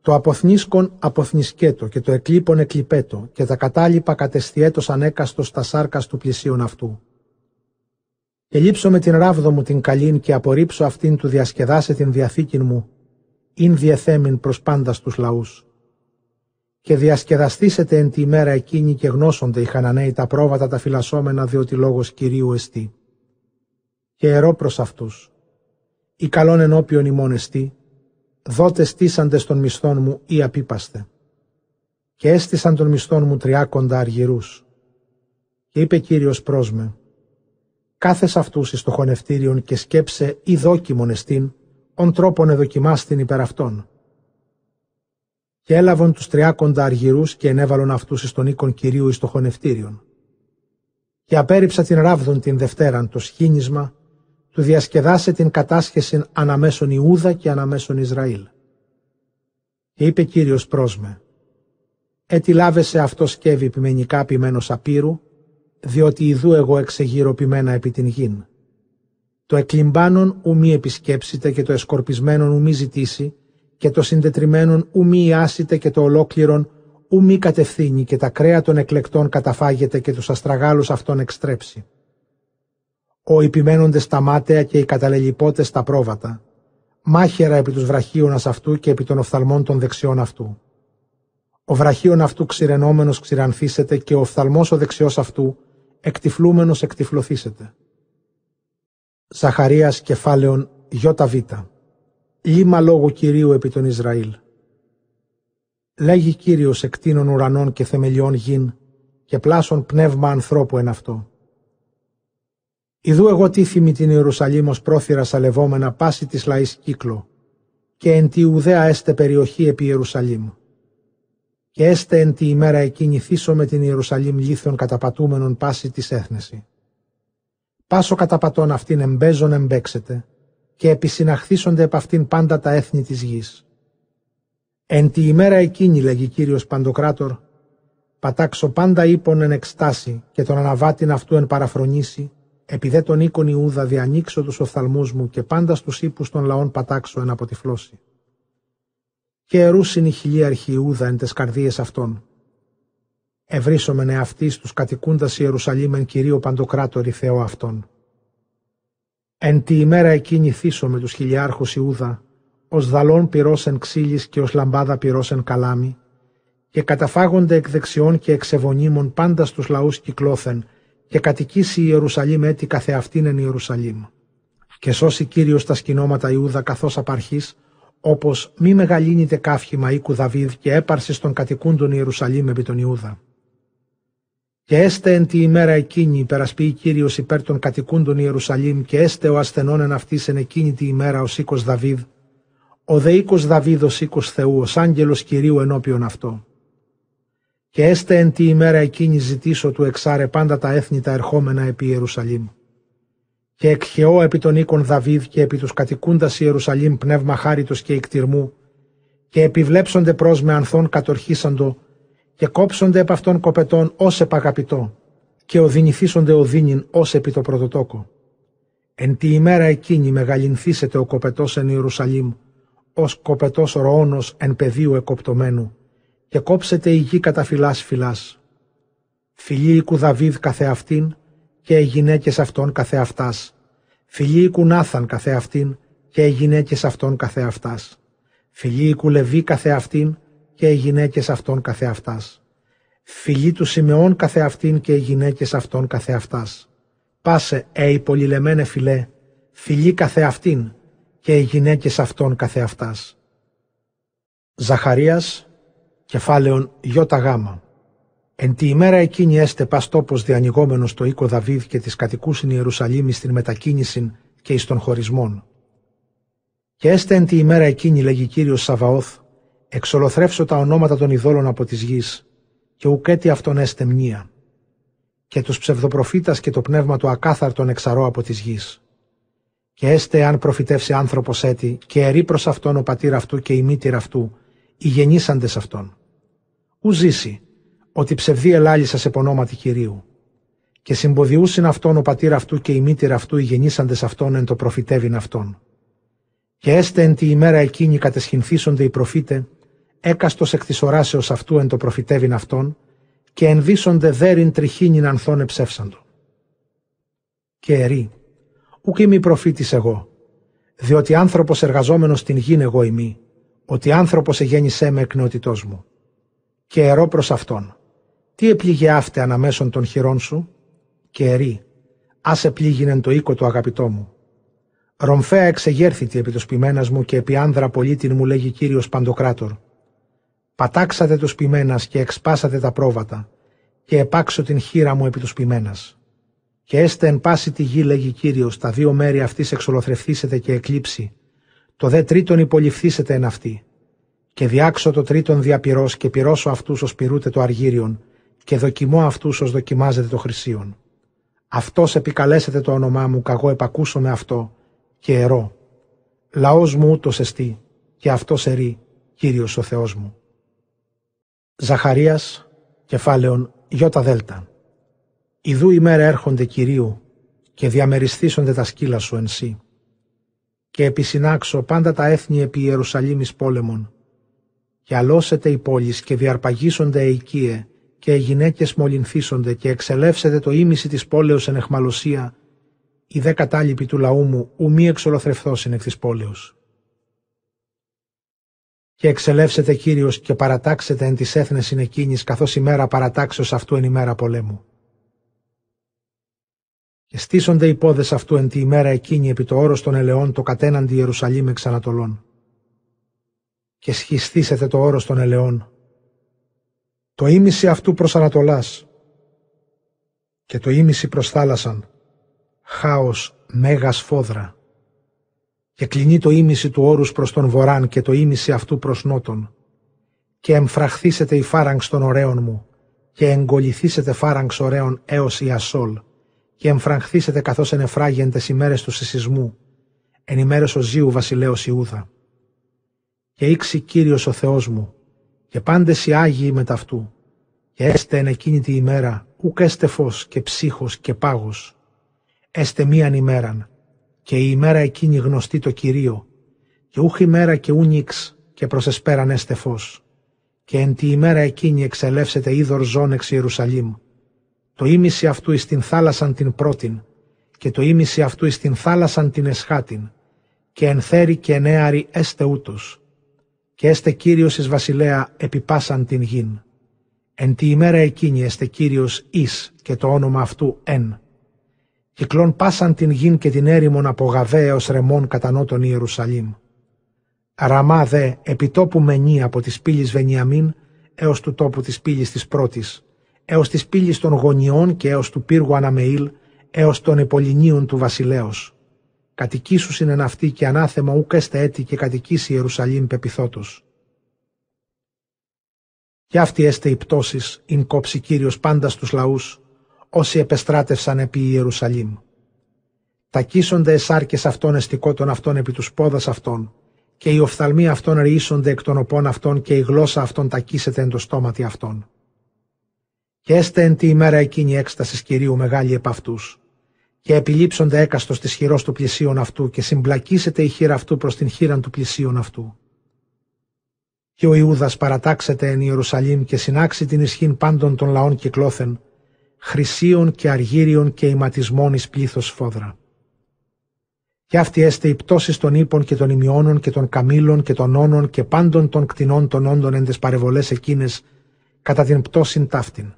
Το αποθνίσκον αποθνισκέτο και το εκλείπον εκλειπέτο και τα κατάλοιπα κατεστιέτος ανέκαστος τα σάρκας του πλησίον αυτού. Ελείψω με την ράβδο μου την καλήν και απορρίψω αυτήν του διασκεδάσε την διαθήκην μου, ειν διεθέμην προς πάντα στους λαούς. Και διασκεδαστήσετε εν τη ημέρα εκείνη και γνώσονται οι Χαναναίοι τα πρόβατα τα φυλασσόμενα διότι λόγος Κυρίου εστί. Και ερώ προς αυτούς, οι καλών ενώπιον ημών εστί, δότε στήσαντε των μισθών μου ή απίπαστε. Και έστησαν των μισθών μου τριάκοντα αργυρούς. Και είπε Κύριος προς με, κάθες αυτούς εις το χωνευτήριον και σκέψε ή δόκιμον εστίν, ον τρόπον εδοκιμάστην υπερ αυτών. Και έλαβον τους τριάκοντα αργυρούς και ενέβαλον αυτούς εις τον οίκον Κυρίου εις το χωνευτήριον. Και απέριψα την ράβδον την Δευτέραν το σχήνισμα, του διασκεδάσε την κατάσχεσιν αναμέσων Ιούδα και αναμέσων Ισραήλ. Και είπε Κύριος προς με, έτι λάβεσαι αυτό σκεύη επιμενικά ποιμένος απείρου, διότι ιδού εγώ εξεγείρω ποιμένα επί την γην. Το εκλυμπάνον ου μη επισκέψετε και το εσκορπισμένον ου μη ζητήσει, και το συντετριμένον ου μη ιάσετε και το ολόκληρον ου μη κατευθύνει και τα κρέα των εκλεκτών καταφάγεται και τους αστραγάλους αυτών εξτρέψει. Ο υπημένοντες τα μάταια και οι καταλελειπότες τα πρόβατα, μάχαιρα επί τους βραχίωνας αυτού και επί των οφθαλμών των δεξιών αυτού. Ο βραχίων αυτού ξηρενόμενος ξηρανθήσεται και ο οφθαλμός ο δεξιός αυτού εκτυφλούμενος εκτυφλωθήσεται. Ζαχαρίας κεφάλαιον ΙΒ. Λίμα λόγου Κυρίου επί των Ισραήλ. Λέγει Κύριος εκτείνων ουρανών και θεμελιών γην και πλάσων πνεύμα ανθρώπου εν αυτό. Ιδού εγώ τίθιμη την Ιερουσαλήμ ως πρόθυρα σαλευόμενα πάση της λαής κύκλο και εν τη Ιουδαία έστε περιοχή επί Ιερουσαλήμ. Και έστε εν τη ημέρα εκείνη θύσω με την Ιερουσαλήμ λίθων καταπατούμενων πάση της έθνεση. Πάσο καταπατών αυτήν εμπέζων εμπέξετε και επισυναχθήσονται επ' αυτήν πάντα τα έθνη της γης. Εν τη ημέρα εκείνη, λέγει Κύριος Παντοκράτορ, πατάξω πάντα ύπον εν εκστάση και τον αναβάτην αυτού εν παραφρονήσει, επειδή τον οίκον Ιούδα διανοίξω τους οφθαλμούς μου και πάντα στους ύπους των λαών πατάξω εν αποτυφλώσει. Και ερούσιν η χιλίαρχη Ιούδα εν τες καρδίες αυτών. Ευρύσομεν εαυτής τους κατοικούντας Ιερουσαλήμ εν Κυρίο Παντοκράτορη Θεό αυτών. Εν τη ημέρα εκείνη θύσω με τους χιλιάρχους Ιούδα, ως δαλόν πυρός εν ξύλις και ως λαμπάδα πυρός εν καλάμι, και καταφάγονται εκ δεξιών και εξεβονίμων πάντα στους λαούς κυκλώθεν, και κατοικήσει η Ιερουσαλήμ έτη καθεαυτήν εν Ιερουσαλήμ. Και σώσει Κύριος τα σκηνώματα Ιούδα καθώς απαρχής, όπως μη μεγαλύνεται καύχημα οίκου Δαβίδ και έπαρση των κατοικούντων Ιερουσαλήμ επί τον Ιούδα. Και έστε εν τη ημέρα εκείνη υπερασποιεί Κύριος υπέρ των κατοικούντων Ιερουσαλήμ και έστε ο ασθενών εν αυτής εν εκείνη τη ημέρα ως οίκος Δαβίδ, ο δε οίκος Δαβίδ ως οίκος Θεού, ως άγγελος Κυρίου ενώπιον αυτό. Και έστε εν τη ημέρα εκείνη ζητήσω του εξάρε πάντα τα έθνη τα ερχόμενα επί Ιερουσαλήμ. Και εκχαιώ επί των οίκων Δαβίδ και επί τους κατοικούντας Ιερουσαλήμ πνεύμα χάριτος και εκτιρμού, και επιβλέψονται προς με ανθών κατορχήσαντο, και κόψονται επ' αυτών κοπετών ως επαγαπητό, και οδυνηθήσονται οδύνην ως επί το πρωτοτόκο. Εν τη ημέρα εκείνη μεγαλυνθήσεται ο κοπετός εν Ιερουσαλήμ, ως κοπετός ροώνος εν πεδίου εκοπτωμένου, και κόψεται η γη κατά φυλάς φυλάς. Φιλή οίκου Δαβίδ καθεαυτήν, και οι γυναίκες αυτών καθεαυτάς. Φιλή οίκου Νάθαν καθεαυτήν, και οι γυναίκες αυτών καθεαυτάς. Φιλή οίκου Λεβί καθεαυτήν, και οι γυναίκες αυτών καθεαυτάς. Φιλή του Σιμεών καθεαυτήν, και οι γυναίκες αυτών καθεαυτάς. Πάσε, ει πολυλεμένε φιλέ, φιλή καθεαυτήν, και οι γυναίκες αυτών καθεαυτάς. Ζαχαρίας, κεφάλαιον ΙΓ. Εν τη ημέρα εκείνη έστε πας τόπος διανοιγόμενος το οίκο Δαβίδ και της κατοικούσιν Ιερουσαλήμ στην μετακίνησιν και εις των χωρισμών. Και έστε εν τη ημέρα εκείνη, λέγει Κύριος Σαβαώθ, εξολοθρεύσω τα ονόματα των ειδόλων από της γης, και ουκέτι αυτόν έστε μνία. Και τους ψευδοπροφήτας και το πνεύμα του ακάθαρτον εξαρώ από της γης. Και έστε αν προφητεύσει άνθρωπος έτη, και ερεί προς αυτόν ο πατήρ αυτού και η μήτηρ αυτού, οι γεννήσαντες αυτών. Ου ζήσει, ότι ψευδή ελάλησας επ' ονόματι Κυρίου. Και συμποδιούσιν αυτόν ο πατήρ αυτού και η μήτηρ αυτού οι γεννήσαντες αυτών εν το προφητεύειν αυτόν. Και Και έστε εν τη ημέρα εκείνη κατεσχυνθήσονται οι προφήτε, έκαστος εκ της οράσεως αυτού εν το προφητεύειν αυτόν, και ενδύσονται δέριν τριχήνιν ανθών εψεύσαντο. Και ερεί, ουκ ημί προφήτης εγώ, διότι άνθρωπος εργαζόμενος την γην εγώ ημί, ότι άνθρωπος εγέννησέ με εκ νεότητός μου. Και ερώ προς αυτόν, τι επλήγε αύτε αναμέσων των χειρών σου, και ερεί, ας επλήγην εν το οίκο το αγαπητό μου. Ρομφαία εξεγέρθητη επί τους ποιμένας μου και επί άνδρα πολίτην μου, λέγει Κύριος Παντοκράτορ. Πατάξατε τους ποιμένας και εξπάσατε τα πρόβατα, και επάξω την χείρα μου επί τους ποιμένας. Και έστε εν πάση τη γη, λέγει Κύριος, τα δύο μέρη αυτής εξολοθρευθήσετε και εκλείψει, το δε τρίτον υποληφθήσετε εν αυτή. Και διάξω το τρίτον διαπυρός και πυρώσω αυτούς ως πυρούτε το αργύριον, και δοκιμώ αυτούς ως δοκιμάζετε το χρυσίον. Αυτός επικαλέσετε το όνομά μου, καγώ επακούσω με αυτό, και ερώ. Λαός μου ούτως εστί, και αυτός ερεί, Κύριος ο Θεός μου. Ζαχαρίας, κεφάλαιον Ιώτα Δέλτα. Ιδού ημέρα έρχονται Κυρίου, και διαμεριστήσονται τα σκύλα σου εν σύ. Και επισυνάξω πάντα τα έθνη επί Ιερουσαλήμης πόλεμον, και αλώσετε οι πόλεις και διαρπαγίσονται εικίε, και οι γυναίκες μολυνθήσονται, και εξελεύσετε το ίμιση της πόλεως εν αιχμαλωσία, η δε κατάλοιπη του λαού μου, ου μη εξολοθρευθώσιν εκ της πόλεως. Και εξελεύσετε, Κύριος, και παρατάξετε εν της έθνεσιν εκείνης, καθώς ημέρα παρατάξεως αυτού εν ημέρα πολέμου. Και στήσονται οι πόδες αυτού εν τη ημέρα εκείνη επί το όρος των ελαιών, το κατέναντι Ιερουσαλήμ εξ ανατολών. Και σχιστήσετε το όρος των ελαιών, το ίμιση αυτού προς ανατολάς, και το ίμιση προς θάλασσαν, χάος μέγας φόδρα. Και κλεινεί το ίμιση του όρους προς τον βοράν και το ίμιση αυτού προς νότον. Και εμφραχθήσετε η φάραγγς των ωραίων μου, και εγκοληθήσετε φάραγγς ωραίων έως Ιασόλ, και εμφραχθήσετε καθώς ενεφράγεν τες ημέρες του σεισμού, εν ημέρες ο Ζίου βασιλέως Ιούδα. Και ήξει Κύριος ο Θεός μου, και πάντες οι Άγιοι μεταυτού, και έστε εν εκείνη τη ημέρα, ουκ έστε φως και ψύχος και πάγος, έστε μίαν ημέραν, και η ημέρα εκείνη γνωστή το Κυρίο, και ούχ ημέρα και ούν ίξ, και προς εσπέραν έστε φως, και εν τη ημέρα εκείνη εξελεύσετε είδωρ ζών εξ Ιερουσαλήμ, το ίμιση αυτού εις την θάλασσαν την πρώτην, και το ίμιση αυτού εις την θάλασσαν την εσχάτην, και εν θέρη και εν έαρη έστε ούτως, και έστε Κύριος εις βασιλέα επιπάσαν την γην. Εν τη ημέρα εκείνη έστε Κύριος εις, και το όνομα αυτού εν. Κυκλών πάσαν την γην και την έρημον από Γαβαία ως Ρεμών κατά νότον Ιερουσαλήμ. Ραμά δε επιτόπου μενεί από της πύλης Βενιαμίν έως του τόπου της πύλης της πρώτης, έως της πύλης των γωνιών και έως του πύργου Αναμεήλ, έως των Επολυνίων του βασιλέως. Κατοικήσου είναι αυτή και ανάθεμα ούκ έστε έτη και κατοικήσει Ιερουσαλήμ πεπιθότος. Κι αυτή έστε οι πτώσεις, ειν κόψει Κύριος πάντα στους λαούς, όσοι επεστράτευσαν επί Ιερουσαλήμ. Τακίσονται εσάρκες αυτών εστικό των αυτών επί τους πόδας αυτών, και οι οφθαλμοί αυτών ρυίσονται εκ των οπών αυτών, και η γλώσσα αυτών τακίσεται εν το στόματι αυτών. Και έστε εν τη ημέρα εκείνη έκστασης Κυρίου μεγάλη επ' αυτούς, και επιλείψονται έκαστος της χειρός του πλησίον αυτού, και συμπλακίσεται η χείρα αυτού προς την χείραν του πλησίον αυτού. Και ο Ιούδας παρατάξεται εν Ιερουσαλήμ και συνάξει την ισχύν πάντων των λαών κυκλώθεν, χρυσίων και αργύριων και ηματισμών εις πλήθος φόδρα. Και αυτή έστε οι πτώσεις των ύπων και των ημιώνων και των καμήλων και των όνων και πάντων των κτηνών των όντων εν τες παρεμβολές εκείνες κατά την πτώσιν ταύτην.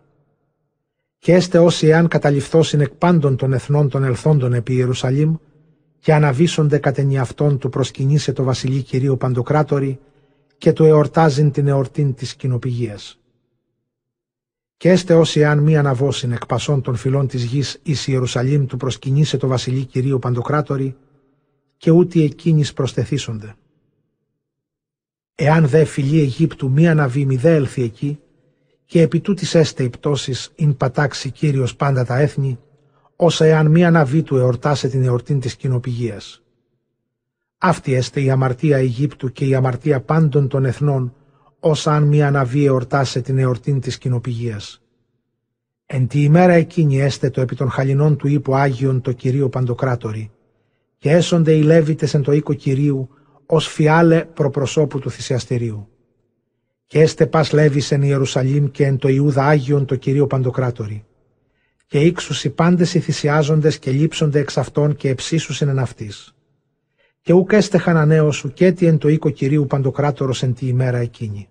Και έστε όσοι εάν καταληφθώσιν εκ πάντων των εθνών των ελθόντων επί Ιερουσαλήμ και αναβήσονται κατενι αυτών του προσκυνήσε το βασιλεί Κυρίου Παντοκράτορη και του εορτάζειν την εορτήν της κοινοπηγίας. Και έστε όσοι εάν μη αναβώσιν εκ πασών των φυλών της γης εις Ιερουσαλήμ του προσκυνήσε το βασιλεί Κυρίου Παντοκράτορη και ούτι εκείνης προσθεθήσονται. Εάν δε φυλή Αιγύπτου μη αναβήμη δε έλθει εκεί, και επί τούτης έστε οι πτώσεις, ειν πατάξει Κύριος πάντα τα έθνη, όσα εάν μη αναβεί του εορτάσε την εορτήν της κοινοπηγίας. Αυτή έστε η αμαρτία Αιγύπτου και η αμαρτία πάντων των εθνών, όσα αν μη αναβεί εορτάσε την εορτήν της κοινοπηγίας. Εν τη ημέρα εκείνη έστε το επί των χαλινών του ύπου Άγιον το Κυρίο Παντοκράτορη, και έσονται οι Λέβητες εν το οίκο Κυρίου, ως φιάλε προπροσώπου του θυσιαστηρίου. Και έστε πας λέβης εν Ιερουσαλήμ και εν το Ιούδα Άγιον το Κυρίο Παντοκράτορη. Και ήξουσι πάντες οι θυσιάζοντες και λείψονται εξ αυτών και εψίσουσιν εν αυτής. Και ούκ έστεχαν ανέωσου και τι εν το οίκο Κυρίου Παντοκράτορος εν τη ημέρα εκείνη.